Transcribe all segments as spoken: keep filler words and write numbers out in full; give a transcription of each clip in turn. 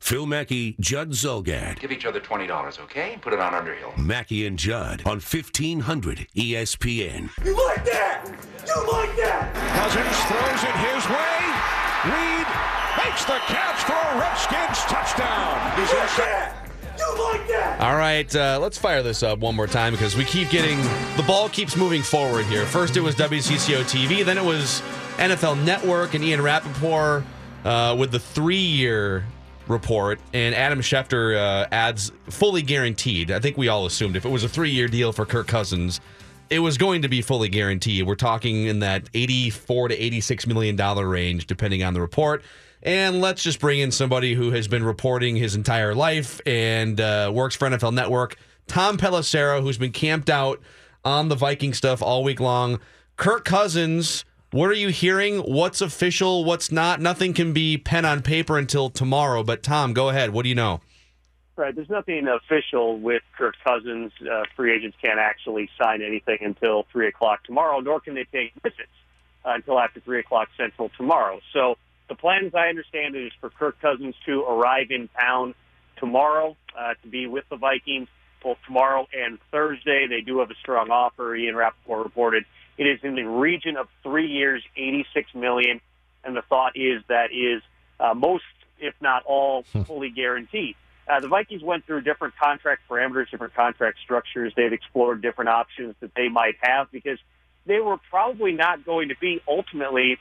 Phil Mackey, Judd Zulgad. Give each other twenty dollars, okay? And put it on Underhill. Mackey and Judd on fifteen hundred E S P N. You like that? You like that? Cousins throws it his way. Reed makes the catch for a Redskins touchdown. You like that? You like that? All right, uh, let's fire this up one more time because we keep getting... The ball keeps moving forward here. First it was W C C O T V, then it was N F L Network and Ian Rapoport uh, with the three-year... report, and Adam Schefter uh, adds fully guaranteed. I think we all assumed if it was a three-year deal for Kirk Cousins, it was going to be fully guaranteed. We're talking in that eighty-four to eighty-six million dollars range, depending on the report. And let's just bring in somebody who has been reporting his entire life and uh, works for N F L Network, Tom Pelissero, who's been camped out on the Viking stuff all week long. Kirk Cousins... What are you hearing? What's official? What's not? Nothing can be pen on paper until tomorrow. But, Tom, go ahead. What do you know? Right. There's nothing official with Kirk Cousins. Uh, free agents can't actually sign anything until three o'clock tomorrow, nor can they take visits uh, until after three o'clock Central tomorrow. So the plan, as I understand it, is for Kirk Cousins to arrive in town tomorrow uh, to be with the Vikings both tomorrow and Thursday. They do have a strong offer. Ian Rapoport reported it is in the region of three years, eighty-six million dollars, and the thought is that is uh, most, if not all, fully guaranteed. Uh, the Vikings went through different contract parameters, different contract structures. They've explored different options that they might have because they were probably not going to be ultimately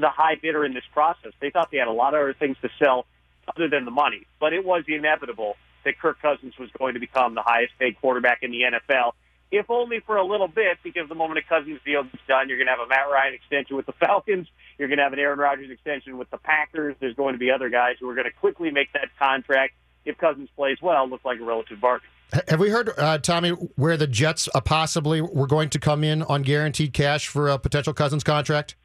the high bidder in this process. They thought they had a lot of other things to sell other than the money, but it was inevitable that Kirk Cousins was going to become the highest-paid quarterback in the N F L, if only for a little bit, because the moment a Cousins deal is done, you're going to have a Matt Ryan extension with the Falcons. You're going to have an Aaron Rodgers extension with the Packers. There's going to be other guys who are going to quickly make that contract, if Cousins plays well, look like a relative bargain. Have we heard, uh, Tommy, where the Jets uh, possibly were going to come in on guaranteed cash for a potential Cousins contract?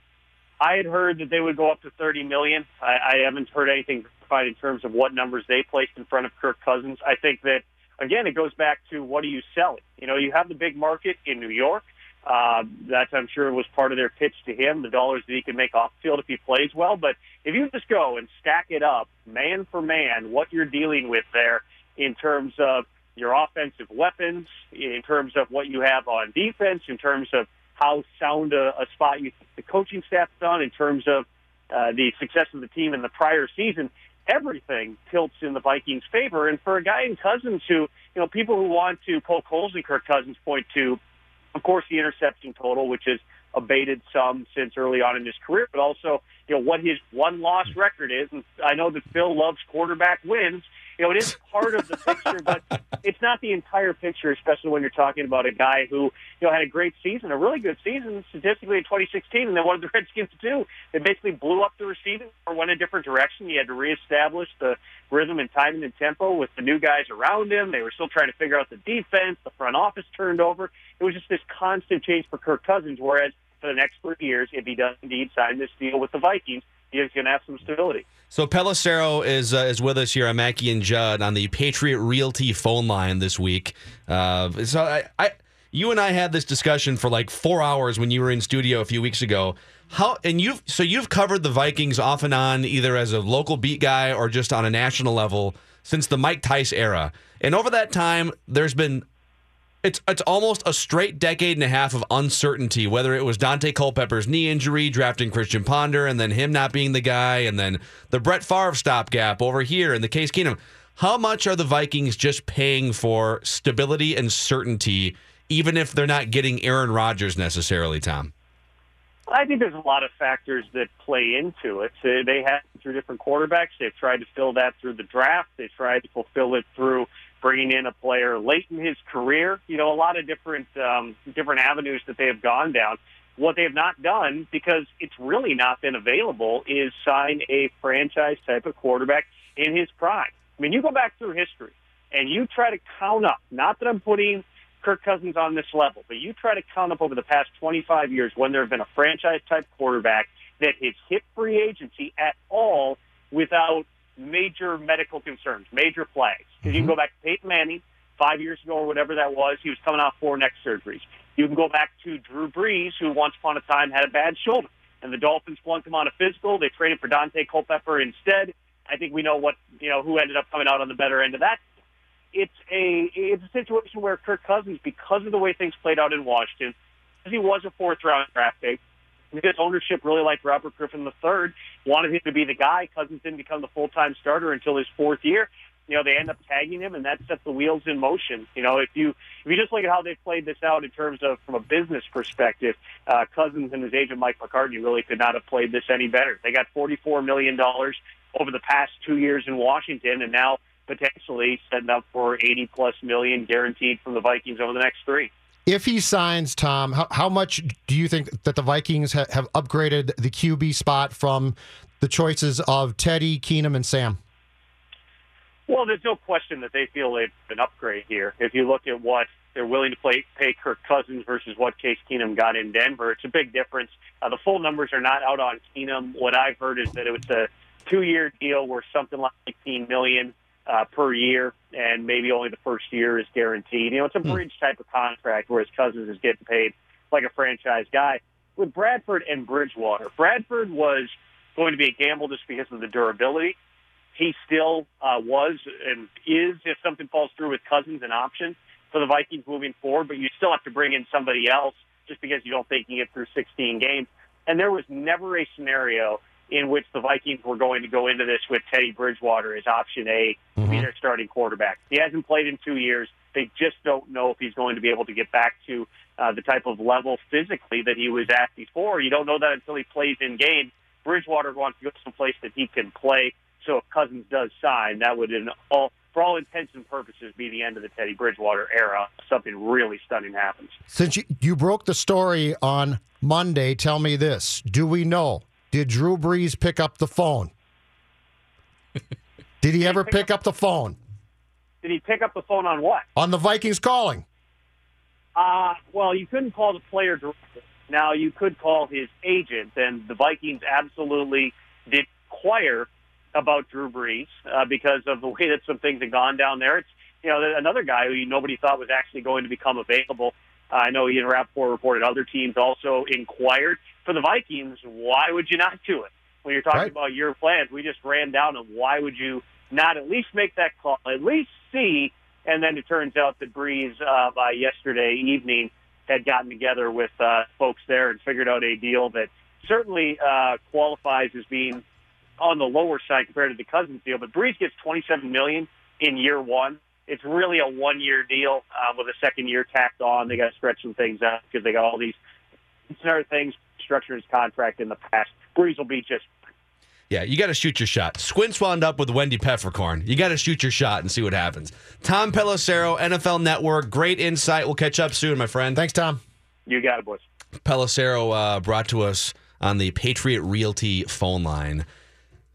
I had heard that they would go up to thirty million dollars. I, I haven't heard anything in terms of what numbers they placed in front of Kirk Cousins. I think that again, it goes back to what are you selling? You know, you have the big market in New York. Uh, that, I'm sure, was part of their pitch to him, the dollars that he can make off the field if he plays well. But if you just go and stack it up, man for man, what you're dealing with there in terms of your offensive weapons, in terms of what you have on defense, in terms of how sound a, a spot you think the coaching staff's done, in terms of uh, the success of the team in the prior season, everything tilts in the Vikings' favor. And for a guy in Cousins who, you know, people who want to poke holes in Kirk Cousins point to, of course, the interception total, which has abated some since early on in his career, but also, you know, what his one-loss record is. And I know that Phil loves quarterback wins. You know, it is part of the picture, but it's not the entire picture, especially when you're talking about a guy who, you know, had a great season, a really good season statistically in twenty sixteen, and then what did the Redskins do? They basically blew up the receiving or went a different direction. He had to reestablish the rhythm and timing and tempo with the new guys around him. They were still trying to figure out the defense. The front office turned over. It was just this constant change for Kirk Cousins, whereas for the next three years, if he does indeed sign this deal with the Vikings, he's going to have some stability. So Pelissero is uh, is with us here on Mackey and Judd on the Patriot Realty phone line this week. Uh, so I, I, you and I had this discussion for like four hours when you were in studio a few weeks ago. How and you've so you've covered the Vikings off and on either as a local beat guy or just on a national level since the Mike Tice era. And over that time, there's been it's it's almost a straight decade and a half of uncertainty, whether it was Dante Culpepper's knee injury, drafting Christian Ponder, and then him not being the guy, and then the Brett Favre stopgap over here and the Case Keenum. How much are the Vikings just paying for stability and certainty, even if they're not getting Aaron Rodgers necessarily, Tom? I think there's a lot of factors that play into it. They have through different quarterbacks. They've tried to fill that through the draft. They tried to fulfill it through bringing in a player late in his career. You know, a lot of different um, different avenues that they have gone down. What they have not done, because it's really not been available, is sign a franchise type of quarterback in his prime. I mean, you go back through history and you try to count up, not that I'm putting Kirk Cousins on this level, but you try to count up over the past twenty-five years when there have been a franchise-type quarterback that has hit free agency at all without major medical concerns, major flags. Mm-hmm. You can go back to Peyton Manning five years ago or whatever that was. He was coming off four neck surgeries. You can go back to Drew Brees, who once upon a time had a bad shoulder, and the Dolphins flunked him on a physical. They traded for Dante Culpepper instead. I think we know what you know who ended up coming out on the better end of that. It's a it's a situation where Kirk Cousins, because of the way things played out in Washington, because he was a fourth-round draft pick, because ownership really liked Robert Griffin the third, wanted him to be the guy. Cousins didn't become the full-time starter until his fourth year. You know, they end up tagging him, and that sets the wheels in motion. You know, if you if you just look at how they played this out in terms of from a business perspective, uh, Cousins and his agent Mike McCartney really could not have played this any better. They got forty-four million dollars over the past two years in Washington, and now potentially setting up for eighty plus million guaranteed from the Vikings over the next three. If he signs, Tom, how, how much do you think that the Vikings ha- have upgraded the Q B spot from the choices of Teddy, Keenum, and Sam? Well, there's no question that they feel they've been upgraded here. If you look at what they're willing to play, pay Kirk Cousins versus what Case Keenum got in Denver, it's a big difference. Uh, the full numbers are not out on Keenum. What I've heard is that it was a two-year deal worth something like eighteen million dollars Uh, per year, and maybe only the first year is guaranteed. You know, it's a bridge type of contract, whereas Cousins is getting paid like a franchise guy. With Bradford and Bridgewater, Bradford was going to be a gamble just because of the durability. He still uh, was and is, if something falls through with Cousins, an option for the Vikings moving forward, but you still have to bring in somebody else just because you don't think you get through sixteen games. And there was never a scenario in which the Vikings were going to go into this with Teddy Bridgewater as option A to mm-hmm. be their starting quarterback. He hasn't played in two years. They just don't know if he's going to be able to get back to uh, the type of level physically that he was at before. You don't know that until he plays in game. Bridgewater wants to go someplace that he can play. So if Cousins does sign, that would, in all, for all intents and purposes, be the end of the Teddy Bridgewater era. Something really stunning happens. Since you, you broke the story on Monday, tell me this. Do we know? Did Drew Brees pick up the phone? Did he ever pick up the phone? Did he pick up the phone on what? On the Vikings calling. Uh, well, you couldn't call the player directly. Now, you could call his agent, and the Vikings absolutely did inquire about Drew Brees uh, because of the way that some things had gone down there. It's, you know, another guy who nobody thought was actually going to become available. Uh, I know Ian Rapoport reported other teams also inquired. For the Vikings, why would you not do it? When you're talking right. about your plans, we just ran down them. Why would you not at least make that call, at least see? And then it turns out that Brees uh, by yesterday evening had gotten together with uh, folks there and figured out a deal that certainly uh, qualifies as being on the lower side compared to the Cousins deal. But Brees gets twenty-seven million dollars in year one. It's really a one-year deal uh, with a second year tacked on. They got to stretch some things out because they got all these other things. Structure his contract in the past. Brees will be just. Yeah, you got to shoot your shot. Squints wound up with Wendy Peppercorn. You got to shoot your shot and see what happens. Tom Pelissero, N F L Network. Great insight. We'll catch up soon, my friend. Thanks, Tom. You got it, boys. Pelissero uh, brought to us on the Patriot Realty phone line.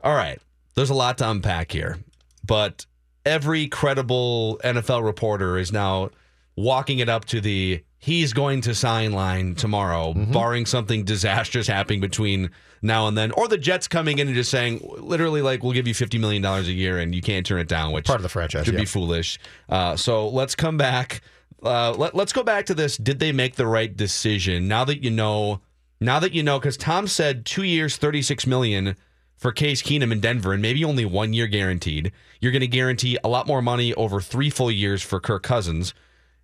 All right, there's a lot to unpack here, but every credible N F L reporter is now walking it up to the he's going to sign line tomorrow, mm-hmm. barring something disastrous happening between now and then, or the Jets coming in and just saying, literally, like, we'll give you fifty million dollars a year and you can't turn it down, which part of the franchise should yeah. be foolish. Uh, so let's come back. Uh, let, let's go back to this. Did they make the right decision? Now that you know, now that you know, because Tom said two years, thirty-six million dollars for Case Keenum in Denver, and maybe only one year guaranteed. You're going to guarantee a lot more money over three full years for Kirk Cousins.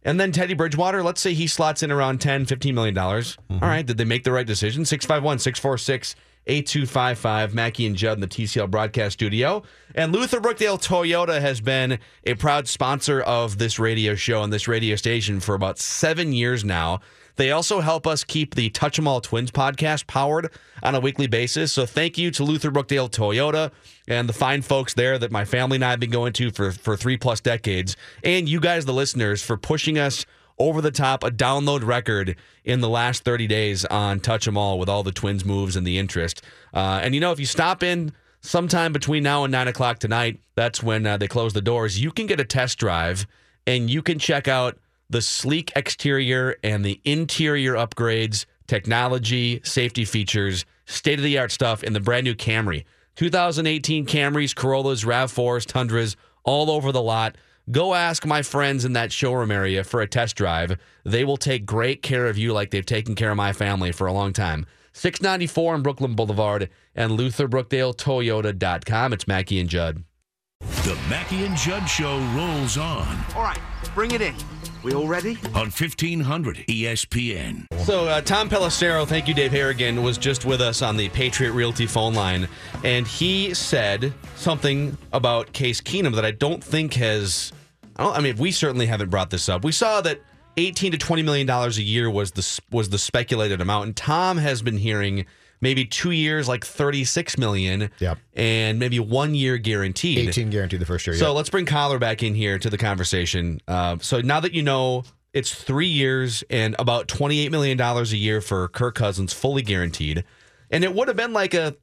And then Teddy Bridgewater, let's say he slots in around ten, fifteen million dollars. Mm-hmm. All right, did they make the right decision? six five one, six four six, eight two five five. Mackie and Judd in the T C L broadcast studio. And Luther Brookdale Toyota has been a proud sponsor of this radio show and this radio station for about seven years now. They also help us keep the Touch 'Em All Twins podcast powered on a weekly basis. So thank you to Luther Brookdale Toyota and the fine folks there that my family and I have been going to for, for three plus decades. And you guys, the listeners, for pushing us over the top, a download record in the last thirty days on Touch 'Em All with all the Twins moves and the interest. Uh, and, you know, if you stop in sometime between now and nine o'clock tonight, that's when uh, they close the doors, you can get a test drive and you can check out the sleek exterior and the interior upgrades, technology, safety features, state-of-the-art stuff in the brand-new Camry. two thousand eighteen Camrys, Corollas, RAV fours, Tundras, all over the lot. Go ask my friends in that showroom area for a test drive. They will take great care of you like they've taken care of my family for a long time. six ninety-four on Brooklyn Boulevard and Luther Brookdale Toyota dot com. It's Mackie and Judd. The Mackie and Judd Show rolls on. All right, bring it in. We all ready? On fifteen hundred E S P N. So, uh, Tom Pelissero, thank you, Dave Harrigan, was just with us on the Patriot Realty phone line, and he said something about Case Keenum that I don't think has... I, don't, I mean, we certainly haven't brought this up. We saw that eighteen to twenty million dollars a year was the, was the speculated amount, and Tom has been hearing maybe two years, like thirty-six million dollars, yep, and maybe one year guaranteed. eighteen guaranteed the first year, yeah. So let's bring Collar back in here to the conversation. Uh, so now that you know it's three years and about twenty-eight million dollars a year for Kirk Cousins, fully guaranteed, and it would have been like a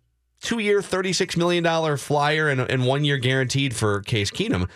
two-year, thirty-six million dollars flyer and, and one year guaranteed for Case Keenum.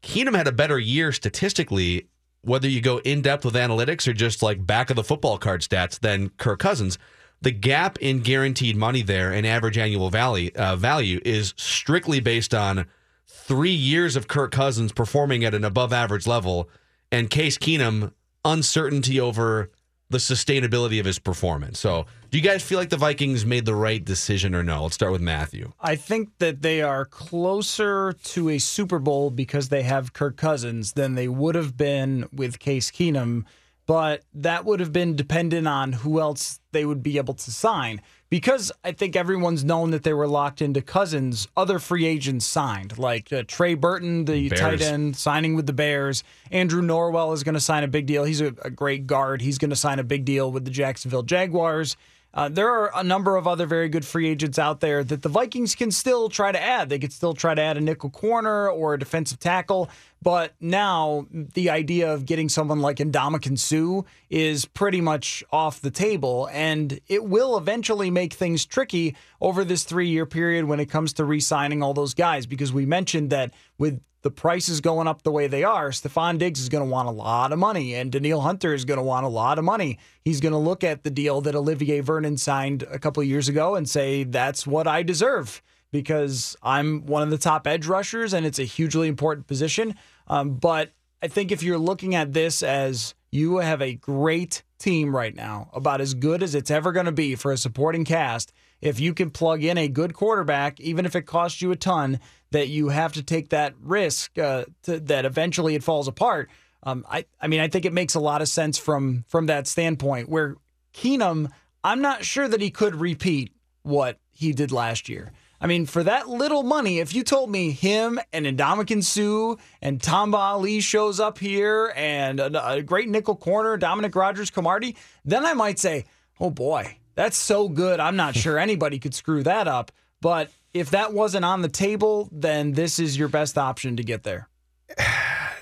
Keenum had a better year statistically, whether you go in-depth with analytics or just like back-of-the-football-card stats, than Kirk Cousins. The gap in guaranteed money there and average annual value, uh, value is strictly based on three years of Kirk Cousins performing at an above-average level and Case Keenum uncertainty over the sustainability of his performance. So do you guys feel like the Vikings made the right decision or no? Let's start with Matthew. I think that they are closer to a Super Bowl because they have Kirk Cousins than they would have been with Case Keenum. But that would have been dependent on who else they would be able to sign. Because I think everyone's known that they were locked into Cousins, other free agents signed, like uh, Trey Burton, the Bears tight end, signing with the Bears. Andrew Norwell is going to sign a big deal. He's a, a great guard. He's going to sign a big deal with the Jacksonville Jaguars. Uh, there are a number of other very good free agents out there that the Vikings can still try to add. They could still try to add a nickel corner or a defensive tackle. But now the idea of getting someone like Ndamukong Suh is pretty much off the table. And it will eventually make things tricky over this three-year period when it comes to re-signing all those guys. Because we mentioned that with the prices going up the way they are, Stephon Diggs is going to want a lot of money, and Danielle Hunter is going to want a lot of money. He's going to look at the deal that Olivier Vernon signed a couple of years ago and say, that's what I deserve because I'm one of the top edge rushers, and it's a hugely important position. Um, but I think if you're looking at this as you have a great team right now, about as good as it's ever going to be for a supporting cast, if you can plug in a good quarterback, even if it costs you a ton, that you have to take that risk uh, to, that eventually it falls apart. Um, I, I mean, I think it makes a lot of sense from from that standpoint, where Keenum, I'm not sure that he could repeat what he did last year. I mean, for that little money, if you told me him and Ndamukong Suh and Tamba Ali shows up here and a, a great nickel corner, Dominic Rodgers-Cromartie, then I might say, oh boy, that's so good. I'm not sure anybody could screw that up. But if that wasn't on the table, then this is your best option to get there.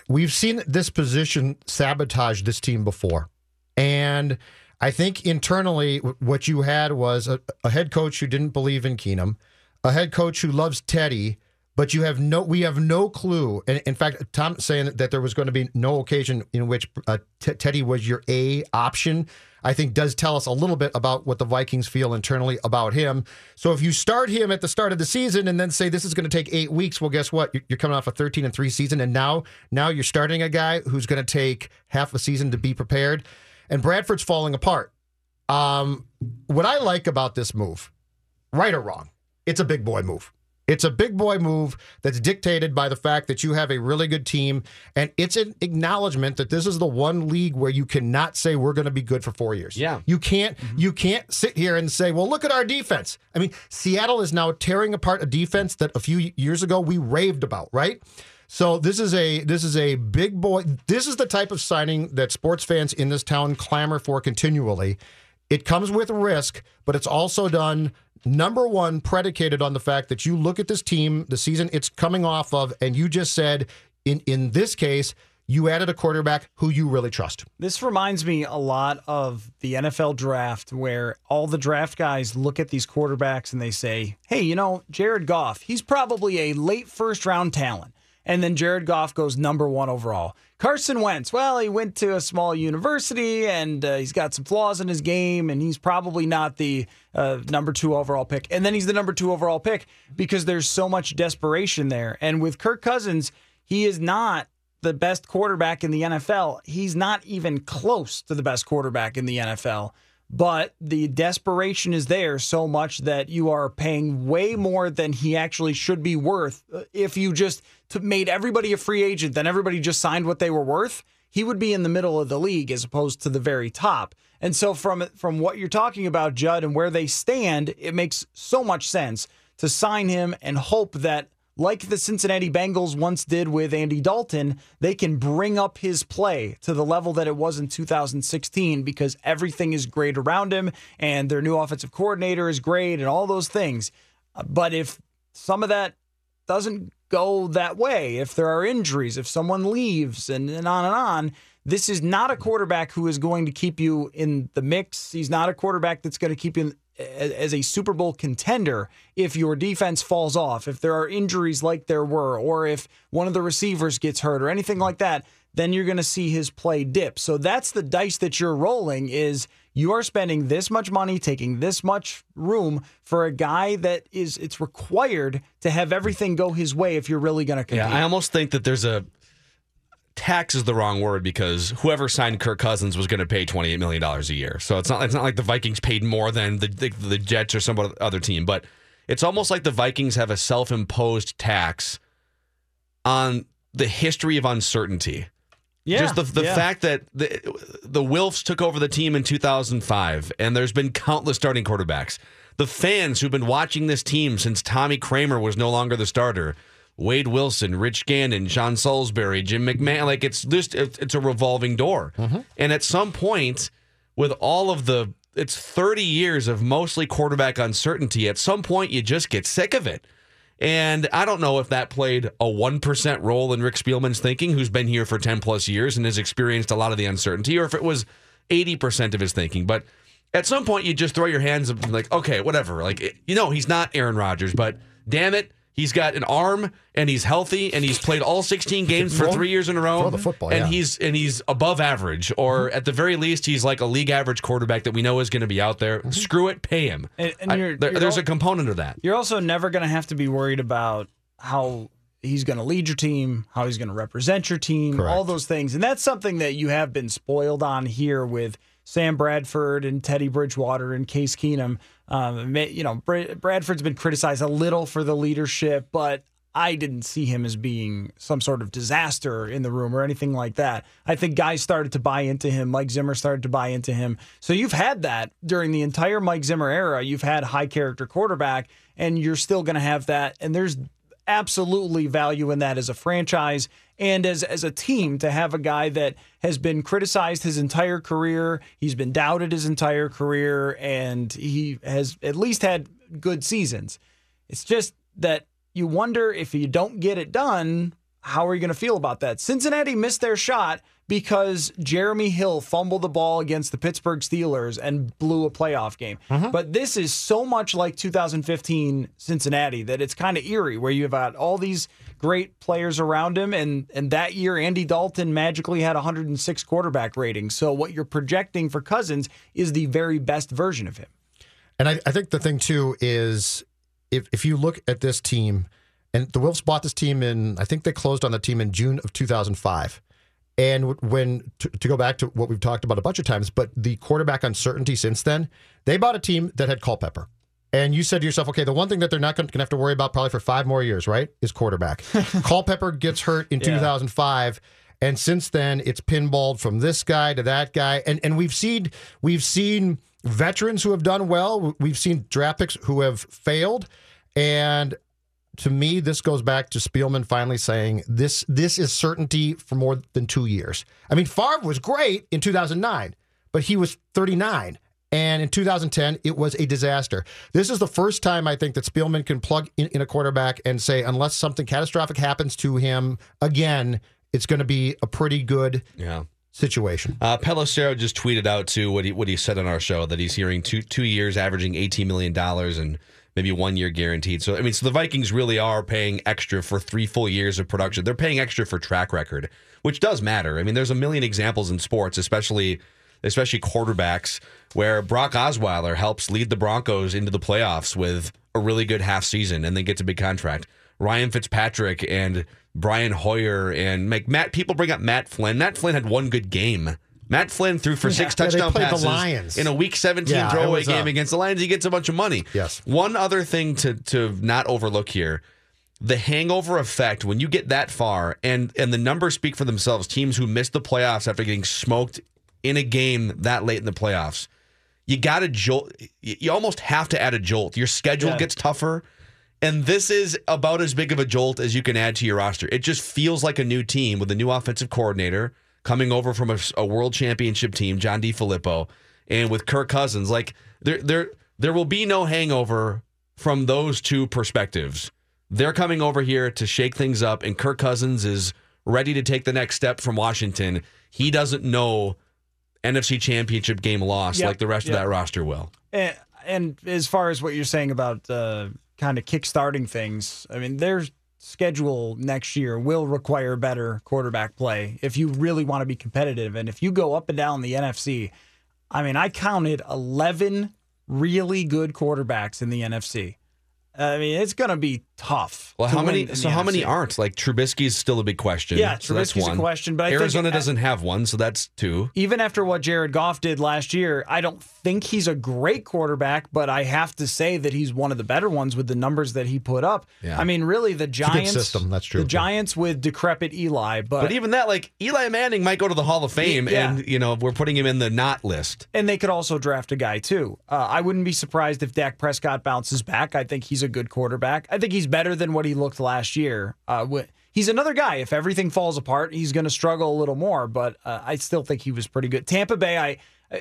We've seen this position sabotage this team before. And I think internally what you had was a, a head coach who didn't believe in Keenum, a head coach who loves Teddy, but you have no, we have no clue. And in fact, Tom saying that there was going to be no occasion in which uh, t- Teddy was your A option, I think does tell us a little bit about what the Vikings feel internally about him. So if you start him at the start of the season and then say this is going to take eight weeks, well, guess what? You're coming off a thirteen and three season, and now now you're starting a guy who's going to take half a season to be prepared. And Bradford's falling apart. Um, what I like about this move, right or wrong, it's a big boy move. It's a big boy move that's dictated by the fact that you have a really good team, and it's an acknowledgement that this is the one league where you cannot say we're going to be good for four years. Yeah. You can't mm-hmm. you can't sit here and say, well, look at our defense. I mean, Seattle is now tearing apart a defense that a few years ago we raved about, right? So this is a this is a big boy. This is the type of signing that sports fans in this town clamor for continually. It comes with risk, but it's also done, number one, predicated on the fact that you look at this team, the season it's coming off of, and you just said, in, in this case, you added a quarterback who you really trust. This reminds me a lot of the N F L draft, where all the draft guys look at these quarterbacks and they say, hey, you know, Jared Goff, he's probably a late first-round talent. And then Jared Goff goes number one overall. Carson Wentz, well, he went to a small university, and uh, he's got some flaws in his game, and he's probably not the uh, number two overall pick. And then he's the number two overall pick because there's so much desperation there. And with Kirk Cousins, he is not the best quarterback in the N F L. He's not even close to the best quarterback in the N F L. But the desperation is there so much that you are paying way more than he actually should be worth. If you just made everybody a free agent, then everybody just signed what they were worth, he would be in the middle of the league as opposed to the very top. And so from from what you're talking about, Judd, and where they stand, it makes so much sense to sign him and hope that, like the Cincinnati Bengals once did with Andy Dalton, they can bring up his play to the level that it was in two thousand sixteen because everything is great around him and their new offensive coordinator is great and all those things. But if some of that doesn't go that way, if there are injuries, if someone leaves and, and on and on, this is not a quarterback who is going to keep you in the mix. He's not a quarterback that's going to keep you in as a Super Bowl contender if your defense falls off, if there are injuries like there were, or if one of the receivers gets hurt or anything like that, then you're going to see his play dip. So that's the dice that you're rolling, is you are spending this much money, taking this much room for a guy that is, it's required to have everything go his way if you're really going to compete. Yeah, I almost think that there's a, tax is the wrong word, because whoever signed Kirk Cousins was going to pay twenty-eight million dollars a year. So it's not it's not like the Vikings paid more than the, the, the Jets or some other team. But it's almost like the Vikings have a self-imposed tax on the history of uncertainty. Yeah, Just the, the yeah. fact that the, the Wilfs took over the team in two thousand five, and there's been countless starting quarterbacks. The fans who've been watching this team since Tommy Kramer was no longer the starter, Wade Wilson, Rich Gannon, John Salisbury, Jim McMahon. Like, it's just, it's a revolving door. Mm-hmm. And at some point, with all of the, it's thirty years of mostly quarterback uncertainty, at some point you just get sick of it. And I don't know if that played a one percent role in Rick Spielman's thinking, who's been here for ten plus years and has experienced a lot of the uncertainty, or if it was eighty percent of his thinking. But at some point you just throw your hands up and like, okay, whatever. Like, you know, he's not Aaron Rodgers, but damn it, he's got an arm, and he's healthy, and he's played all sixteen games for three years in a row. Throw the football, and yeah. he's and he's above average, or at the very least, he's like a league average quarterback that we know is going to be out there. Mm-hmm. Screw it, pay him. And, and you're, I, there, you're there's all, a component of that. You're also never going to have to be worried about how he's going to lead your team, how he's going to represent your team, Correct. all those things. And that's something that you have been spoiled on here with Sam Bradford and Teddy Bridgewater and Case Keenum. Um, you know, Bradford's been criticized a little for the leadership, but I didn't see him as being some sort of disaster in the room or anything like that. I think guys started to buy into him. Mike Zimmer started to buy into him. So you've had that during the entire Mike Zimmer era. You've had high character quarterback, and you're still going to have that. And there's absolutely value in that as a franchise and as as a team, to have a guy that has been criticized his entire career, he's been doubted his entire career, and he has at least had good seasons. It's just that you wonder, if you don't get it done, how are you going to feel about that? Cincinnati missed their shot because Jeremy Hill fumbled the ball against the Pittsburgh Steelers and blew a playoff game. Uh-huh. But this is so much like two thousand fifteen Cincinnati that it's kind of eerie, where you've got all these great players around him, and, and that year Andy Dalton magically had one hundred six quarterback rating. So what you're projecting for Cousins is the very best version of him. And I, I think the thing, too, is if if you look at this team, and the Wilfs bought this team in, I think they closed on the team in June of two thousand five. And when, to, to go back to what we've talked about a bunch of times, but the quarterback uncertainty since then, they bought a team that had Culpepper. and you said to yourself, okay, the one thing that they're not going to have to worry about probably for five more years, right, is quarterback. Culpepper gets hurt in yeah. two thousand five, and since then it's pinballed from this guy to that guy. And and we've seen we've seen veterans who have done well. We've seen draft picks who have failed. And to me, this goes back to Spielman finally saying this this is certainty for more than two years. I mean, Favre was great in two thousand nine, but he was thirty-nine. And in two thousand ten, it was a disaster. This is the first time, I think, that Spielman can plug in, in a quarterback and say, unless something catastrophic happens to him again, it's going to be a pretty good yeah. situation. Uh, Pelissero just tweeted out, too, what he, what he said on our show, that he's hearing two, two years averaging eighteen million dollars and maybe one year guaranteed. So, I mean, so the Vikings really are paying extra for three full years of production. They're paying extra for track record, which does matter. I mean, there's a million examples in sports, especially... especially quarterbacks, where Brock Osweiler helps lead the Broncos into the playoffs with a really good half season and then gets a big contract. Ryan Fitzpatrick and Brian Hoyer and like Matt, people bring up Matt Flynn. Matt Flynn had one good game. Matt Flynn threw for six yeah, touchdown yeah, passes the Lions. in a Week seventeen yeah, throwaway was, uh, game against the Lions. He gets a bunch of money. Yes. One other thing to to not overlook here, the hangover effect when you get that far, and and the numbers speak for themselves. Teams who missed the playoffs after getting smoked in a game that late in the playoffs, you got to jolt. You almost have to add a jolt. Your schedule yeah. gets tougher, and this is about as big of a jolt as you can add to your roster. It just feels like a new team with a new offensive coordinator coming over from a, a world championship team, John DeFilippo, and with Kirk Cousins. Like there, there, there will be no hangover from those two perspectives. They're coming over here to shake things up, and Kirk Cousins is ready to take the next step from Washington. He doesn't know N F C Championship game loss yep, like the rest yep. of that roster will. And, and as far as what you're saying about uh, kind of kickstarting things, I mean, their schedule next year will require better quarterback play if you really want to be competitive. And if you go up and down the N F C, I mean, I counted eleven really good quarterbacks in the N F C. I mean, it's going to be tough. Well, how many? So how N F C. Many aren't? Like, Trubisky is still a big question. Yeah, so Trubisky's a question. But I Arizona think, doesn't have one, so that's two. Even after what Jared Goff did last year, I don't think he's a great quarterback, but I have to say that he's one of the better ones with the numbers that he put up. Yeah. I mean, really, the Giants. It's a good system, that's true. The Giants with decrepit Eli, but but even that, like, Eli Manning might go to the Hall of Fame, yeah. and you know we're putting him in the not list. And they could also draft a guy too. Uh, I wouldn't be surprised if Dak Prescott bounces back. I think he's a good quarterback. I think he's better than what he looked last year. Uh, he's another guy. If everything falls apart, he's going to struggle a little more, but uh, I still think he was pretty good. Tampa Bay, I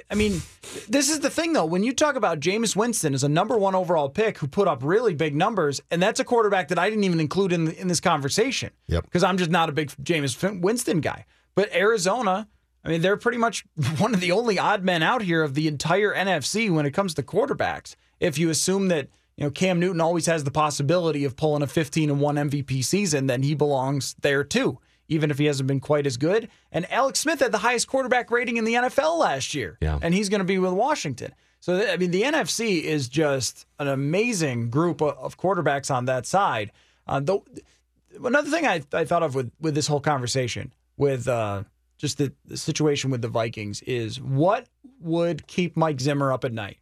I mean, this is the thing, though. When you talk about Jameis Winston as a number one overall pick who put up really big numbers, and that's a quarterback that I didn't even include in, in this conversation because yep. I'm just not a big Jameis Winston guy. But Arizona, I mean, they're pretty much one of the only odd men out here of the entire N F C when it comes to quarterbacks. If you assume that You know, Cam Newton always has the possibility of pulling a fifteen and one M V P season, then he belongs there too, even if he hasn't been quite as good. And Alex Smith had the highest quarterback rating in the N F L last year, yeah. and he's going to be with Washington. So, I mean, the N F C is just an amazing group of quarterbacks on that side. Uh, the, another thing I, I thought of with, with this whole conversation, with uh, just the, the situation with the Vikings, is what would keep Mike Zimmer up at night?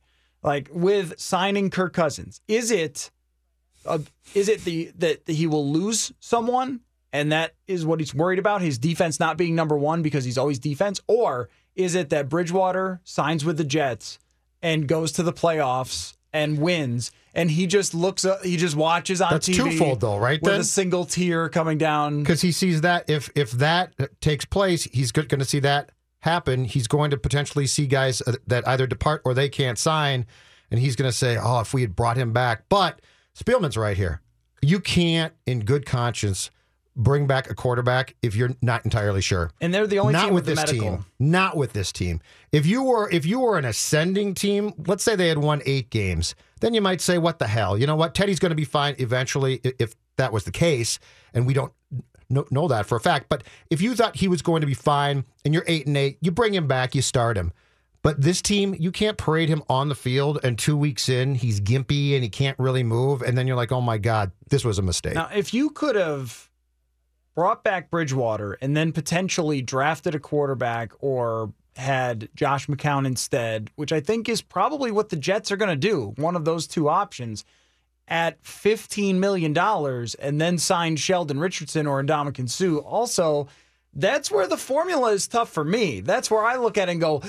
Like, with signing Kirk Cousins, is it, uh, is it the that he will lose someone, and that is what he's worried about, his defense not being number one because he's always defense? Or is it that Bridgewater signs with the Jets and goes to the playoffs and wins, and he just looks, uh, he just watches on That's T V? That's twofold, though, right? With then? a single tear coming down. Because he sees that, if if that takes place, he's going to see that happen. He's going to potentially see guys that either depart or they can't sign, and he's going to say, oh, if we had brought him back. But Spielman's right here. You can't, in good conscience, bring back a quarterback if you're not entirely sure. And they're the only not team with, with this team. Not with this team. If you were if you were an ascending team, let's say they had won eight games, then you might say, what the hell? You know what? Teddy's going to be fine eventually, if that was the case, and we don't know that for a fact. But if you thought he was going to be fine and you're eight and eight, you bring him back, you start him. But this team, you can't parade him on the field, and two weeks in, he's gimpy and he can't really move, and then you're like, oh my God, this was a mistake. Now, if you could have brought back Bridgewater and then potentially drafted a quarterback or had Josh McCown instead, which I think is probably what the Jets are going to do, one of those two options, at fifteen million dollars and then sign Sheldon Richardson or Ndamukong Suh. Also, that's where the formula is tough for me. That's where I look at it and go,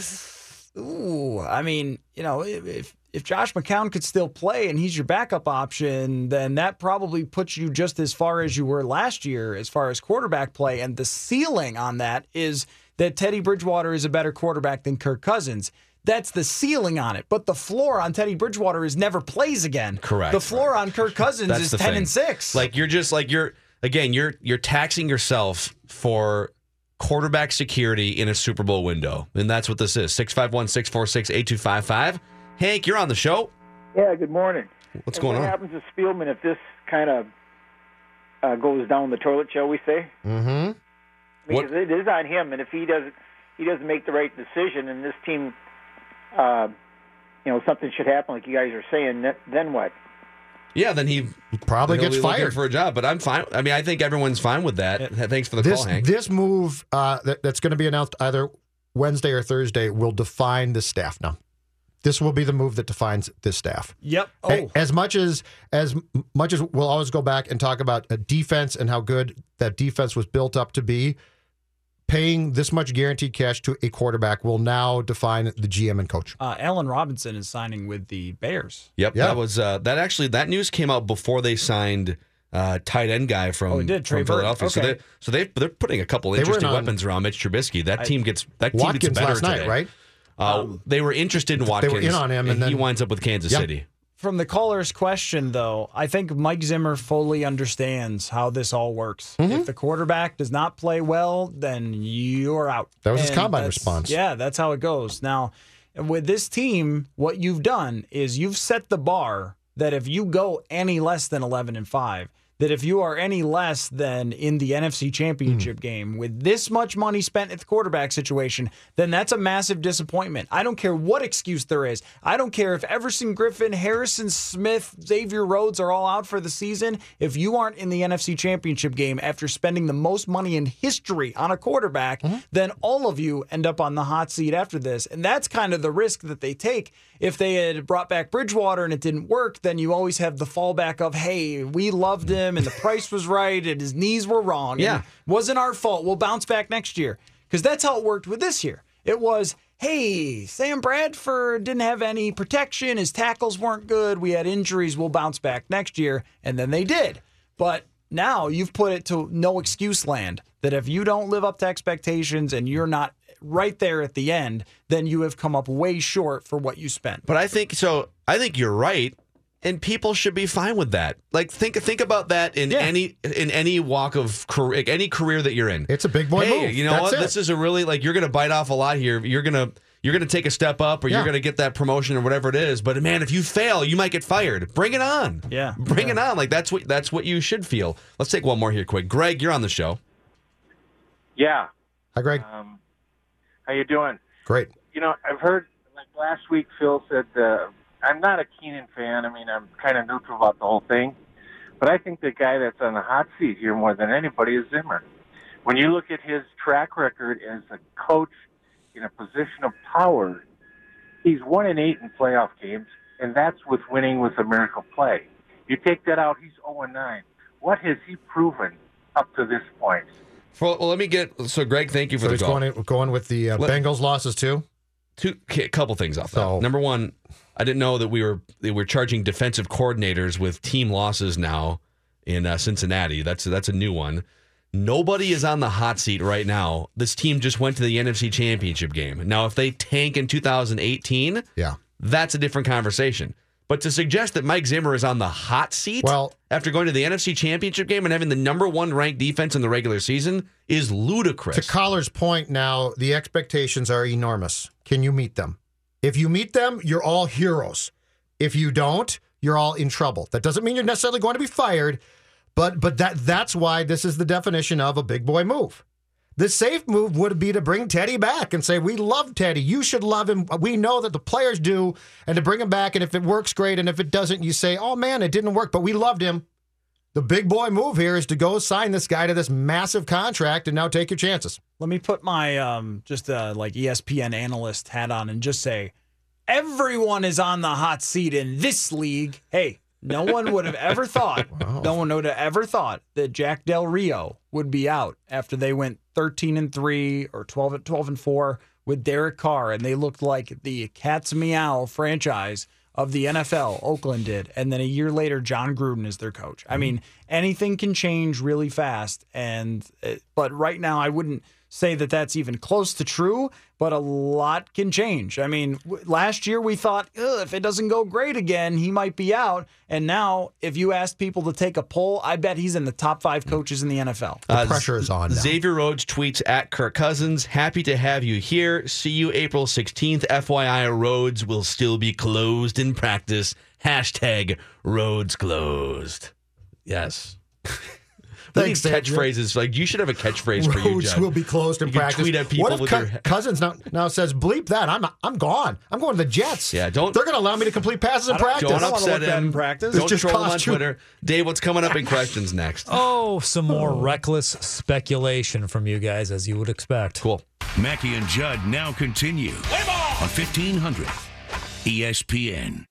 ooh, I mean, you know, if if Josh McCown could still play and he's your backup option, then that probably puts you just as far as you were last year as far as quarterback play. And the ceiling on that is that Teddy Bridgewater is a better quarterback than Kirk Cousins. That's the ceiling on it. But the floor on Teddy Bridgewater is never plays again. Correct. The floor right. on Kirk Cousins That's is ten thing. and six. Like you're just like you're again, you're you're taxing yourself for quarterback security in a Super Bowl window. And that's what this is. six five one, six four six, eight two five five. Hank, you're on the show. Yeah, good morning. What's and going what on? What happens to Spielman if this kind of uh, goes down the toilet, shall we say? Mm-hmm. Because what? It is on him, and if he doesn't he doesn't make the right decision, and this team, uh, you know, something should happen, like you guys are saying, then what? Yeah, then he probably gets fired for a job. But I'm fine. I mean, I think everyone's fine with that. Yeah. Thanks for the this, call, Hank. This move uh, that, that's going to be announced either Wednesday or Thursday will define the staff now. This will be the move that defines this staff. Yep. Oh. Hey, as much as as much as we'll always go back and talk about a defense and how good that defense was built up to be, paying this much guaranteed cash to a quarterback will now define the G M and coach. Uh, Allen Robinson is signing with the Bears. Yep. Yeah. That was uh, that actually that news came out before they signed uh, tight end guy from, oh, did, from Philadelphia. Okay. So they so they they're putting a couple interesting on, weapons around Mitch Trubisky. That I, team gets that team Watkins gets better last today. night, right? Uh, um, they were interested in Watkins. They were in on him, and, and then, he winds up with Kansas yep. City. From the caller's question, though, I think Mike Zimmer fully understands how this all works. Mm-hmm. If the quarterback does not play well, then you're out. That was and his combine response. Yeah, that's how it goes. Now, with this team, what you've done is you've set the bar that if you go any less than eleven and five, that if you are any less than in the N F C Championship mm. game with this much money spent at the quarterback situation, then that's a massive disappointment. I don't care what excuse there is. I don't care if Everson Griffin, Harrison Smith, Xavier Rhodes are all out for the season. If you aren't in the N F C Championship game after spending the most money in history on a quarterback, mm-hmm. then all of you end up on the hot seat after this. And that's kind of the risk that they take. If they had brought back Bridgewater and it didn't work, then you always have the fallback of, hey, we loved him. And the price was right, and his knees were wrong. Yeah. And it wasn't our fault. We'll bounce back next year. Because that's how it worked with this year. It was, hey, Sam Bradford didn't have any protection. His tackles weren't good. We had injuries. We'll bounce back next year. And then they did. But now you've put it to no excuse land that if you don't live up to expectations and you're not right there at the end, then you have come up way short for what you spent. But I think so. I think you're right. And people should be fine with that. Like think think about that in yeah. any in any walk of career, any career that you're in. It's a big boy hey, move. You know That's what? It. This is a really like you're going to bite off a lot here. You're going to you're going to take a step up, or yeah. you're going to get that promotion or whatever it is. But man, if you fail, you might get fired. Bring it on. Yeah. Bring yeah. it on. Like that's what that's what you should feel. Let's take one more here quick. Greg, you're on the show. Yeah. Hi, Greg. Um, how you doing? Great. You know, I've heard like last week Phil said uh I'm not a Keenan fan. I mean, I'm kind of neutral about the whole thing. But I think the guy that's on the hot seat here more than anybody is Zimmer. When you look at his track record as a coach in a position of power, he's one and eight in playoff games, and that's with winning with a miracle play. You take that out, he's oh and nine. What has he proven up to this point? Well, let me get – so, Greg, thank you for so the call. Going, going with the uh, let, Bengals losses, too? Two, a couple things off that. So, number one – I didn't know that we were we were charging defensive coordinators with team losses now in uh, Cincinnati. That's that's a new one. Nobody is on the hot seat right now. This team just went to the N F C Championship game. Now, if they tank in two thousand eighteen, yeah. that's a different conversation. But to suggest that Mike Zimmer is on the hot seat well, after going to the N F C Championship game and having the number one ranked defense in the regular season is ludicrous. To Collar's point now, the expectations are enormous. Can you meet them? If you meet them, you're all heroes. If you don't, you're all in trouble. That doesn't mean you're necessarily going to be fired, but but that that's why this is the definition of a big boy move. The safe move would be to bring Teddy back and say, we love Teddy. You should love him. We know that the players do, and to bring him back, and if it works, great, and if it doesn't, you say, oh, man, it didn't work, but we loved him. the big boy move here is to go sign this guy to this massive contract and now take your chances. Let me put my um, just uh, like E S P N analyst hat on and just say, everyone is on the hot seat in this league. Hey, no one would have ever thought, wow. no one would have ever thought that Jack Del Rio would be out after they went thirteen and three or twelve and four with Derek Carr, and they looked like the cat's meow franchise of the N F L, Oakland did, and then a year later, John Gruden is their coach. I mean, anything can change really fast, and but right now, I wouldn't say that that's even close to true, but a lot can change. I mean, w- last year we thought, if it doesn't go great again, he might be out. And now, if you asked people to take a poll, I bet he's in the top five coaches in the N F L. The uh, pressure is on now. Xavier Rhodes tweets at Kirk Cousins, happy to have you here. See you April sixteenth. F Y I, Rhodes will still be closed in practice. Hashtag Rhodes closed. Yes. Thanks, catchphrases. Like, you should have a catchphrase for you, Jed. Roads will be closed in practice. Tweet at people. What if with co- your... Cousins now, now says, bleep that. I'm not, I'm gone. I'm going to the Jets. Yeah, don't. They're going to allow me to complete passes in practice. Don't upset him. In practice. Don't troll him on Twitter. Dave, what's coming up in questions next? Oh, some more oh. reckless speculation from you guys, as you would expect. Cool. Mackey and Judd now continue on fifteen hundred E S P N.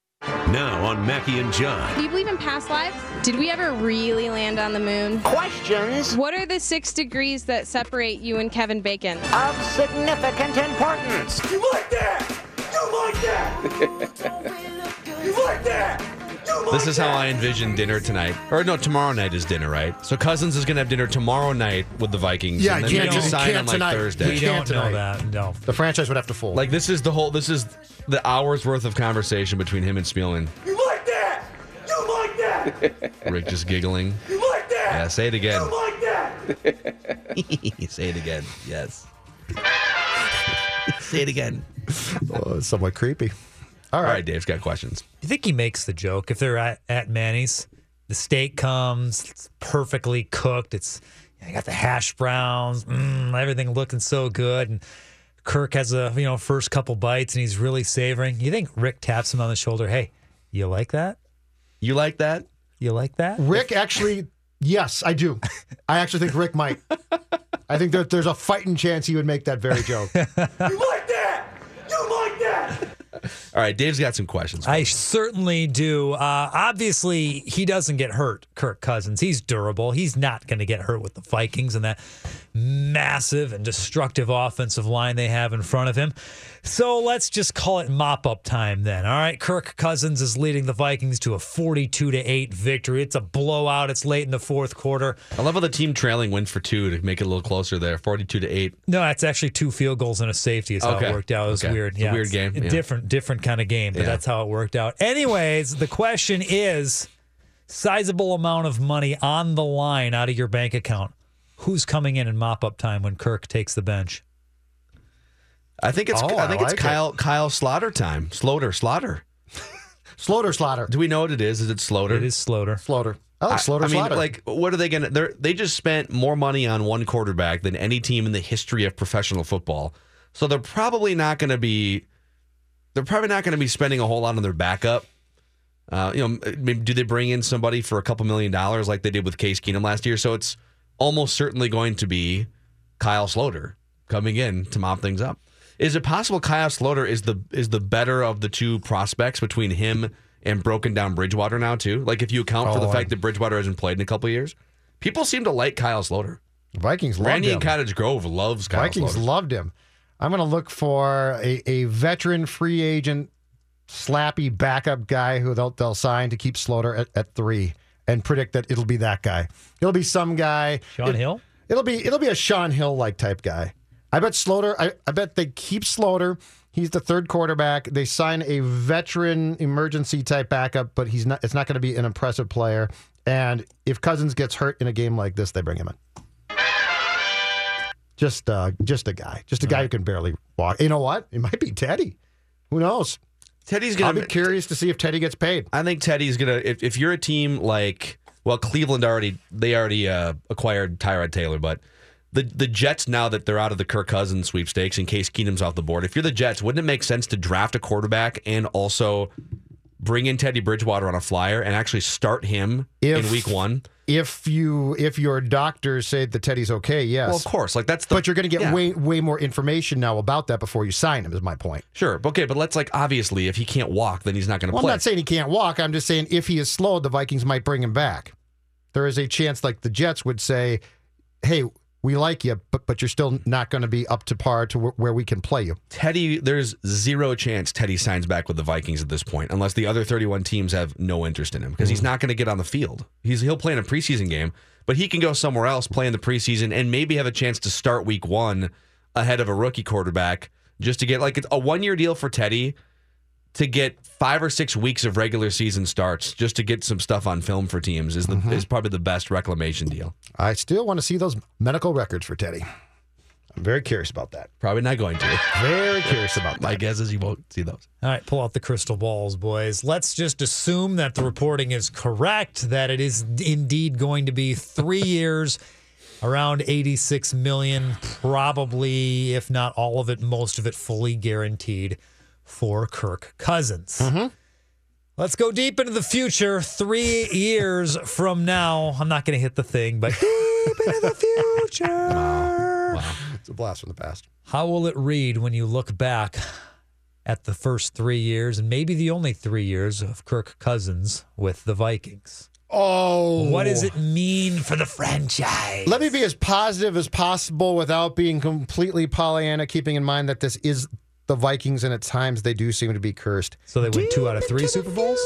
Now on Mackey and Judd. Do you believe in past lives? Did we ever really land on the moon? Questions. What are the six degrees that separate you and Kevin Bacon? Of significant importance. You like that? You like that? You like that? Like this is that. How I envision dinner tonight. Or no, tomorrow night is dinner, right? So Cousins is going to have dinner tomorrow night with the Vikings. Yeah, and then you can't just sign on like tonight. Thursday. We don't know that. No, the franchise would have to fold. Like this is the whole. This is the hour's worth of conversation between him and Spielman. You like that? You like that? Rick just giggling. You like that? Yeah, say it again. You like that? Say it again. Yes. Say it again. Oh, it's somewhat creepy. All right. All right, Dave's got questions. You think he makes the joke if they're at, at Manny's? The steak comes, it's perfectly cooked. It's I got the hash browns, mm, everything looking so good. And Kirk has a you know first couple bites, and he's really savoring. You think Rick taps him on the shoulder? Hey, you like that? You like that? You like that? Rick actually, yes, I do. I actually think Rick might. I think there, there's a fighting chance he would make that very joke. You like that? You like that? All right, Dave's got some questions. I certainly do. Uh, obviously, he doesn't get hurt, Kirk Cousins. He's durable. He's not going to get hurt with the Vikings and that massive and destructive offensive line they have in front of him. So let's just call it mop-up time then. All right, Kirk Cousins is leading the Vikings to a forty-two to eight victory. It's a blowout. It's late in the fourth quarter. I love how the team trailing wins for two to make it a little closer there, forty-two to eight. No, that's actually two field goals and a safety is how okay. it worked out. It was okay. weird. Yeah, a weird game. Yeah. Different. Different kind of game, but yeah. that's how it worked out. Anyways, the question is, sizable amount of money on the line out of your bank account. Who's coming in in mop-up time when Kirk takes the bench? I think it's oh, I think I like it's it. Kyle Kyle Slaughter time. Slaughter, Slaughter. Slaughter, Slaughter. Do we know what it is? Is it Slaughter? It is Slaughter. Slaughter. Oh, I, Slaughter, I mean, Slaughter. Like, what are they going to... They just spent more money on one quarterback than any team in the history of professional football. So they're probably not going to be... They're probably not going to be spending a whole lot on their backup. Uh, you know, maybe do they bring in somebody for a couple million dollars like they did with Case Keenum last year? So it's almost certainly going to be Kyle Slaughter coming in to mop things up. Is it possible Kyle Slaughter is the is the better of the two prospects between him and broken down Bridgewater now too? Like if you account oh, for the um, fact that Bridgewater hasn't played in a couple of years, people seem to like Kyle Slaughter. Vikings loved Randy him. Randy in Cottage Grove loves Kyle Vikings Slaughter. Vikings loved him. I'm going to look for a, a veteran free agent, slappy backup guy who they'll, they'll sign to keep Slaughter at, at three and predict that it'll be that guy. It'll be some guy. Sean it, Hill? It'll be it'll be a Sean Hill-like type guy. I bet Slaughter, I, I bet they keep Slaughter. He's the third quarterback. They sign a veteran emergency type backup, but he's not. It's not going to be an impressive player. And if Cousins gets hurt in a game like this, they bring him in. Just uh, just a guy. Just a guy right. who can barely walk. You know what? It might be Teddy. Who knows? Teddy's gonna I'll be curious to see if Teddy gets paid. I think Teddy's gonna if, if you're a team like well, Cleveland already they already uh, acquired Tyrod Taylor, but the the Jets now that they're out of the Kirk Cousins sweepstakes in case Keenum's off the board, if you're the Jets, wouldn't it make sense to draft a quarterback and also bring in Teddy Bridgewater on a flyer and actually start him if, in week one? If you if your doctors say the Teddy's okay, yes. Well, of course, like that's. The, but you're going to get yeah. way way more information now about that before you sign him. Is my point. Sure, okay, but let's like obviously, if he can't walk, then he's not going to well, play. I'm not saying he can't walk. I'm just saying if he is slow, the Vikings might bring him back. There is a chance, like the Jets would say, "Hey, we like you, but but you're still not going to be up to par to w- where we can play you." Teddy, there's zero chance Teddy signs back with the Vikings at this point, unless the other thirty-one teams have no interest in him, because mm. he's not going to get on the field. He's he'll play in a preseason game, but he can go somewhere else, play in the preseason, and maybe have a chance to start week one ahead of a rookie quarterback, just to get like a one-year deal for Teddy to get five or six weeks of regular season starts, just to get some stuff on film for teams. Is the mm-hmm. is probably the best reclamation deal. I still want to see those medical records for Teddy. I'm very curious about that. Probably not going to. Very curious about that. My guess is you won't see those. All right, pull out the crystal balls, boys. Let's just assume that the reporting is correct, that it is indeed going to be three years, around eighty-six million dollars, probably, if not all of it, most of it fully guaranteed for Kirk Cousins. Mm-hmm. Let's go deep into the future. Three years from now, I'm not going to hit the thing, but deep into the future. Wow. Wow. It's a blast from the past. How will it read when you look back at the first three years and maybe the only three years of Kirk Cousins with the Vikings? Oh. What does it mean for the franchise? Let me be as positive as possible without being completely Pollyanna, keeping in mind that this is the Vikings, and at times they do seem to be cursed. So they win two out of three Super Bowls?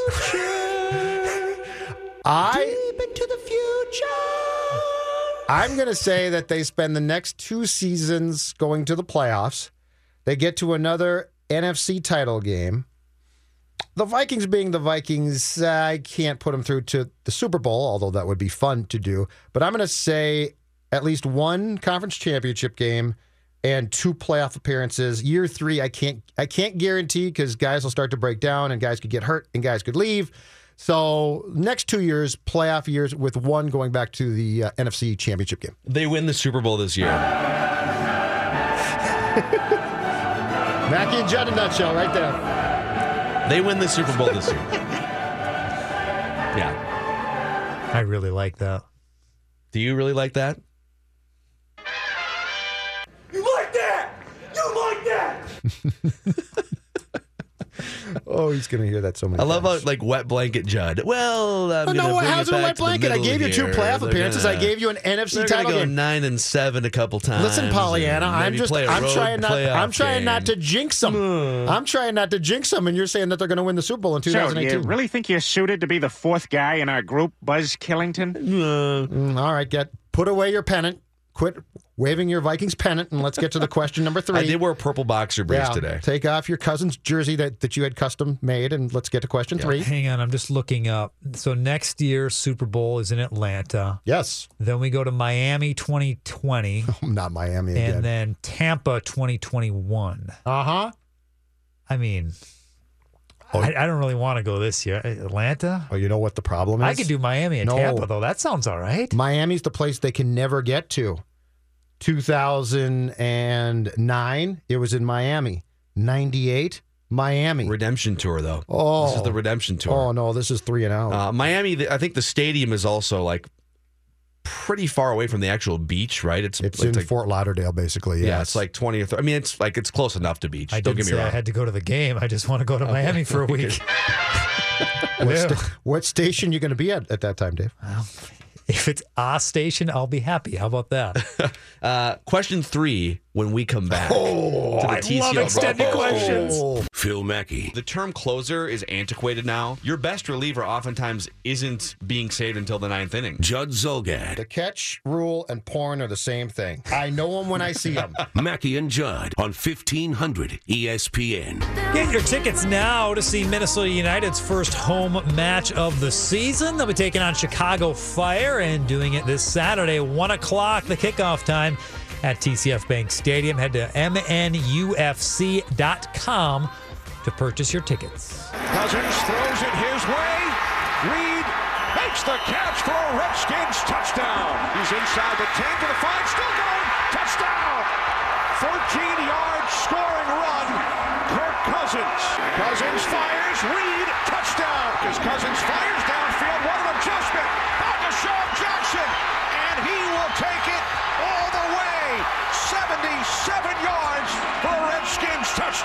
I, Deep into the future. I'm going to say that they spend the next two seasons going to the playoffs. They get to another N F C title game. The Vikings being the Vikings, uh, I can't put them through to the Super Bowl, although that would be fun to do. But I'm going to say at least one conference championship game and two playoff appearances. Year three, I can't I can't guarantee, because guys will start to break down and guys could get hurt and guys could leave. So next two years, playoff years, with one going back to the uh, N F C championship game. They win the Super Bowl this year. Mackie and Judd in a nutshell right there. They win the Super Bowl this year. Yeah. I really like that. Do you really like that? Oh, he's going to hear that so many I times. Love how, like, wet blanket Judd. Well, I'm oh, going to no, bring how's it back a wet blanket? I gave you two playoff they're appearances. Gonna, I gave you an N F C title go game. Nine and seven a couple times. Listen, Pollyanna, I'm just I'm trying not I'm trying game. not to jinx them. Mm. I'm trying not to jinx them, and you're saying that they're going to win the Super Bowl in two thousand eighteen. So, you really think you're suited to be the fourth guy in our group, Buzz Killington? Mm. Mm, all right, get put away your pennant. Quit waving your Vikings pennant, and let's get to the question number three. I did wear a purple boxer briefs yeah, today. Take off your cousin's jersey that, that you had custom made, and let's get to question yeah. three. Hang on, I'm just looking up. So next year, Super Bowl is in Atlanta. Yes. Then we go to Miami twenty twenty. Not Miami again. And then Tampa twenty twenty-one. Uh-huh. I mean, oh, I, I don't really want to go this year. Atlanta? Oh, you know what the problem is? I could do Miami and no. Tampa, though. That sounds all right. Miami's the place they can never get to. two thousand nine, it was in Miami. ninety-eight, Miami. Redemption tour, though. Oh. This is the redemption tour. Oh, no, this is three and out. Uh, Miami, I think the stadium is also, like, pretty far away from the actual beach, right? It's, it's, it's in like, Fort Lauderdale, basically. Yes. Yeah, it's like twenty or thirty. I mean, it's like it's close enough to beach. I Don't get me wrong. I had to go to the game. I just want to go to okay. Miami for a week. what, sta- what station are you going to be at at that time, Dave? Well, if it's our station, I'll be happy. How about that? uh, question three, when we come back. Oh, to the I T C L love extended Broncos. Questions. Oh. Phil Mackey. The term closer is antiquated now. Your best reliever oftentimes isn't being saved until the ninth inning. Judd Zulgad. The catch, rule, and porn are the same thing. I know them when I see them. Mackey and Judd on fifteen hundred E S P N. Get your tickets now to see Minnesota United's first home match of the season. They'll be taking on Chicago Fire, and doing it this Saturday, one o'clock, the kickoff time at T C F Bank Stadium. Head to M N U F C dot com to purchase your tickets. Cousins throws it his way. Reed makes the catch for a Redskins touchdown. He's inside the ten to the five, still going. Touchdown! fourteen-yard scoring run. Kirk Cousins. Cousins fires. Reed, touchdown. Because Cousins fires downfield. What an adjustment. Show job.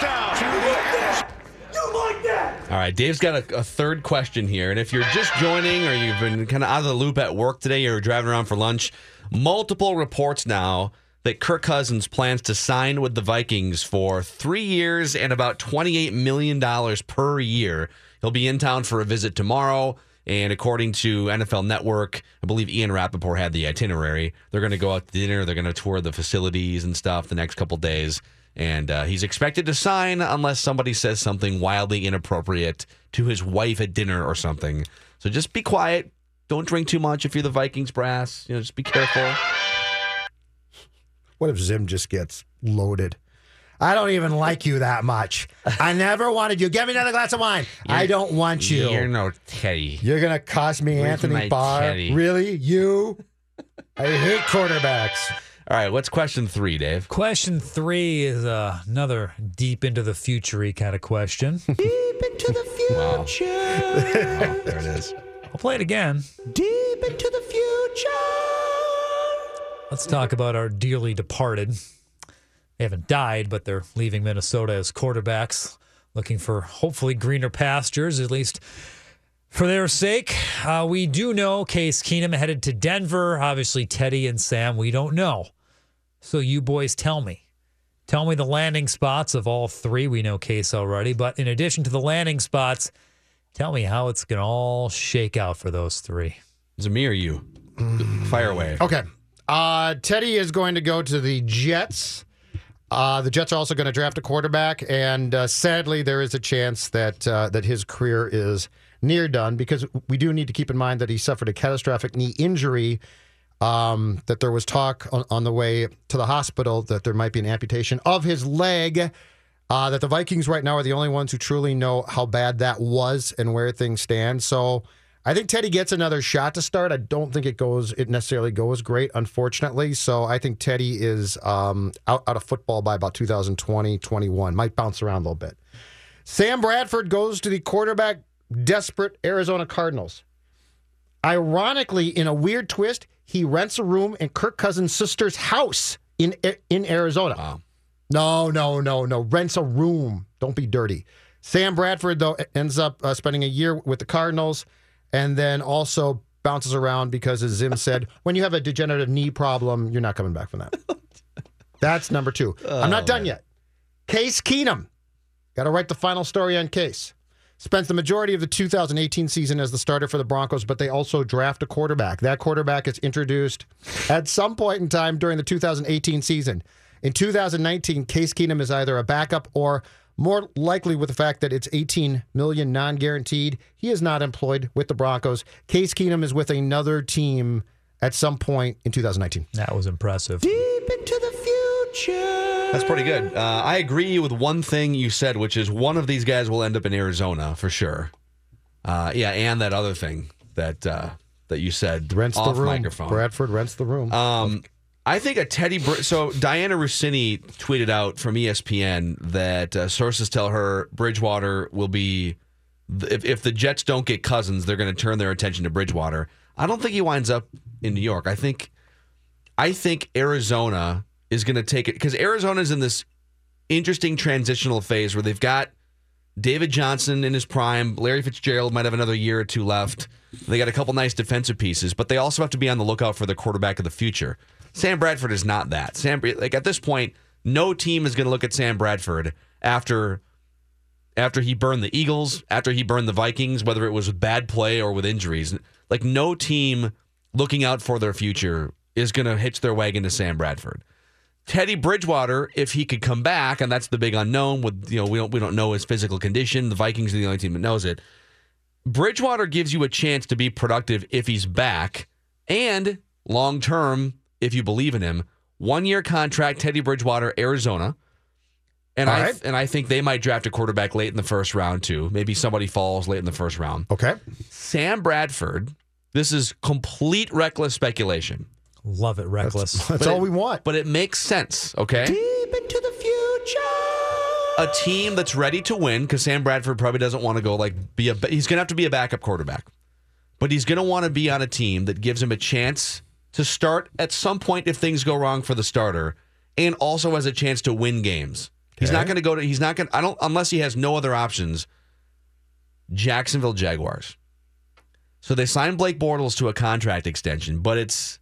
touchdown. You like that? You like that? All right, Dave's got a, a third question here. And if you're just joining or you've been kind of out of the loop at work today, you're driving around for lunch, multiple reports now that Kirk Cousins plans to sign with the Vikings for three years and about twenty-eight million dollars per year. He'll be in town for a visit tomorrow. And according to N F L Network, I believe Ian Rapoport had the itinerary. They're going to go out to dinner. They're going to tour the facilities and stuff the next couple days. And uh, he's expected to sign unless somebody says something wildly inappropriate to his wife at dinner or something. So just be quiet. Don't drink too much if you're the Vikings brass. You know, just be careful. What if Zim just gets loaded? I don't even like you that much. I never wanted you. Get me another glass of wine. You're, I don't want you. You're no Teddy. You're going to cost me Where's Anthony Barr. Teddy? Really? You? I hate quarterbacks. All right, what's question three, Dave? Question three is uh, another deep into the future-y kind of question. Deep into the future. Wow. Wow, there it is. I'll play it again. Deep into the future. Let's talk about our dearly departed. They haven't died, but they're leaving Minnesota as quarterbacks, looking for hopefully greener pastures, at least for their sake. Uh, we do know Case Keenum headed to Denver. Obviously, Teddy and Sam, we don't know. So you boys tell me. Tell me the landing spots of all three. We know Case already, but in addition to the landing spots, tell me how it's going to all shake out for those three. Is it me or you? Fire away. Okay. Uh, Teddy is going to go to the Jets. Uh, the Jets are also going to draft a quarterback, and uh, sadly, there is a chance that uh, that his career is near done, because we do need to keep in mind that he suffered a catastrophic knee injury, um, that there was talk on, on the way to the hospital that there might be an amputation of his leg, uh, that the Vikings right now are the only ones who truly know how bad that was and where things stand. So I think Teddy gets another shot to start. I don't think it goes. It necessarily goes great, unfortunately. So I think Teddy is um, out, out of football by about two thousand twenty, twenty-one. Might bounce around a little bit. Sam Bradford goes to the quarterback desperate Arizona Cardinals. Ironically, in a weird twist, he rents a room in Kirk Cousins' sister's house in in Arizona. Wow. No, no, no, no. Rents a room. Don't be dirty. Sam Bradford, though, ends up uh, spending a year with the Cardinals. And then also bounces around because, as Zim said, when you have a degenerative knee problem, you're not coming back from that. That's number two. Oh, I'm not done man. yet. Case Keenum. Got to write the final story on Case. Spent the majority of the two thousand eighteen season as the starter for the Broncos, but they also draft a quarterback. That quarterback is introduced at some point in time during the two thousand eighteen season. In two thousand nineteen, Case Keenum is either a backup or... more likely with the fact that it's eighteen million dollars non-guaranteed. He is not employed with the Broncos. Case Keenum is with another team at some point in two thousand nineteen. That was impressive. Deep into the future. That's pretty good. Uh, I agree with one thing you said, which is one of these guys will end up in Arizona for sure. Uh, yeah, and that other thing that uh, that you said rents off the room. Microphone. Bradford rents the room. Um, I think a Teddy... Br- so Diana Rossini tweeted out from E S P N that uh, sources tell her Bridgewater will be... Th- if, if the Jets don't get Cousins, they're going to turn their attention to Bridgewater. I don't think he winds up in New York. I think I think Arizona is going to take it... because Arizona's in this interesting transitional phase where they've got David Johnson in his prime. Larry Fitzgerald might have another year or two left. They got a couple nice defensive pieces, but they also have to be on the lookout for the quarterback of the future. Sam Bradford is not that. Sam, like at this point, no team is going to look at Sam Bradford after after he burned the Eagles, after he burned the Vikings, whether it was with bad play or with injuries. Like no team looking out for their future is going to hitch their wagon to Sam Bradford. Teddy Bridgewater, if he could come back, and that's the big unknown. With you know, we don't we don't know his physical condition. The Vikings are the only team that knows it. Bridgewater gives you a chance to be productive if he's back, and long term. If you believe in him, one-year contract, Teddy Bridgewater, Arizona. And All I right. and I think they might draft a quarterback late in the first round, too. Maybe somebody falls late in the first round. Okay. Sam Bradford, this is complete reckless speculation. Love it, reckless. That's, that's all it, we want. But it makes sense, okay? Deep into the future. A team that's ready to win, because Sam Bradford probably doesn't want to go, like, be a. he's going to have to be a backup quarterback. But he's going to want to be on a team that gives him a chance to start at some point if things go wrong for the starter, and also has a chance to win games. He's not going to go to. He's not going. I don't unless he has no other options. Jacksonville Jaguars. So they signed Blake Bortles to a contract extension, but it's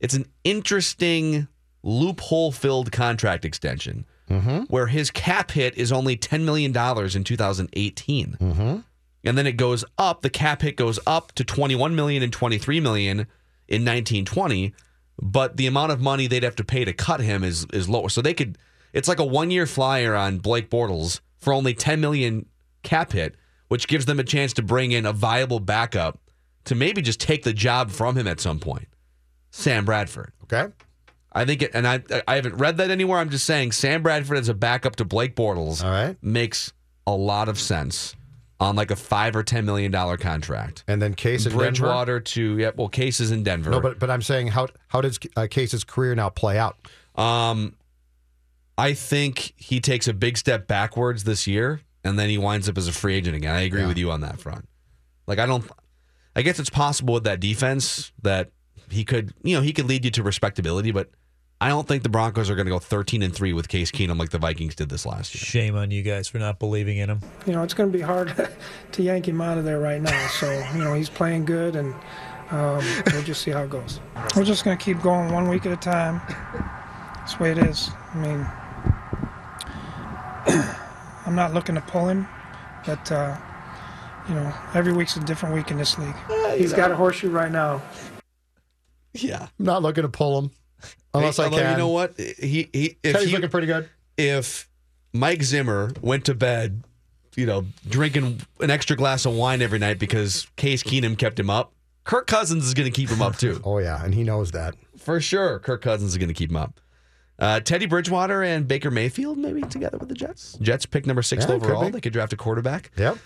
it's an interesting loophole-filled contract extension mm-hmm. where his cap hit is only ten million dollars in two thousand eighteen. Mm-hmm. And then it goes up. The cap hit goes up to twenty-one million dollars and twenty-three million dollars in nineteen twenty, but the amount of money they'd have to pay to cut him is is lower. So they could. It's like a one-year flyer on Blake Bortles for only ten million dollars cap hit, which gives them a chance to bring in a viable backup to maybe just take the job from him at some point. Sam Bradford. Okay. I think it, and I I haven't read that anywhere. I'm just saying Sam Bradford as a backup to Blake Bortles All right. makes a lot of sense on like a five or ten million dollar contract. And then Case in Bridgewater Denver? to yeah, well, Case is in Denver. No, but but I'm saying how how does uh, Case's career now play out? Um, I think he takes a big step backwards this year, and then he winds up as a free agent again. I agree yeah. with you on that front. Like I don't. I guess it's possible with that defense that he could, you know, he could lead you to respectability, but I don't think the Broncos are going to go thirteen and three with Case Keenum like the Vikings did this last year. Shame on you guys for not believing in him. You know, it's going to be hard to yank him out of there right now. So, you know, he's playing good, and um, we'll just see how it goes. We're just going to keep going one week at a time. That's the way it is. I mean, I'm not looking to pull him, but... Uh, You know, every week's a different week in this league. Uh, He's know. got a horseshoe right now. Yeah. I'm not looking to pull him unless hey, I although, can. You know what? He, he, if Teddy's he, looking pretty good. If Mike Zimmer went to bed, you know, drinking an extra glass of wine every night because Case Keenum kept him up, Kirk Cousins is going to keep him up too. Oh, yeah, and he knows that. For sure, Kirk Cousins is going to keep him up. Uh, Teddy Bridgewater and Baker Mayfield maybe together with the Jets. Jets pick number six yeah, overall. Could they could draft a quarterback. Yep.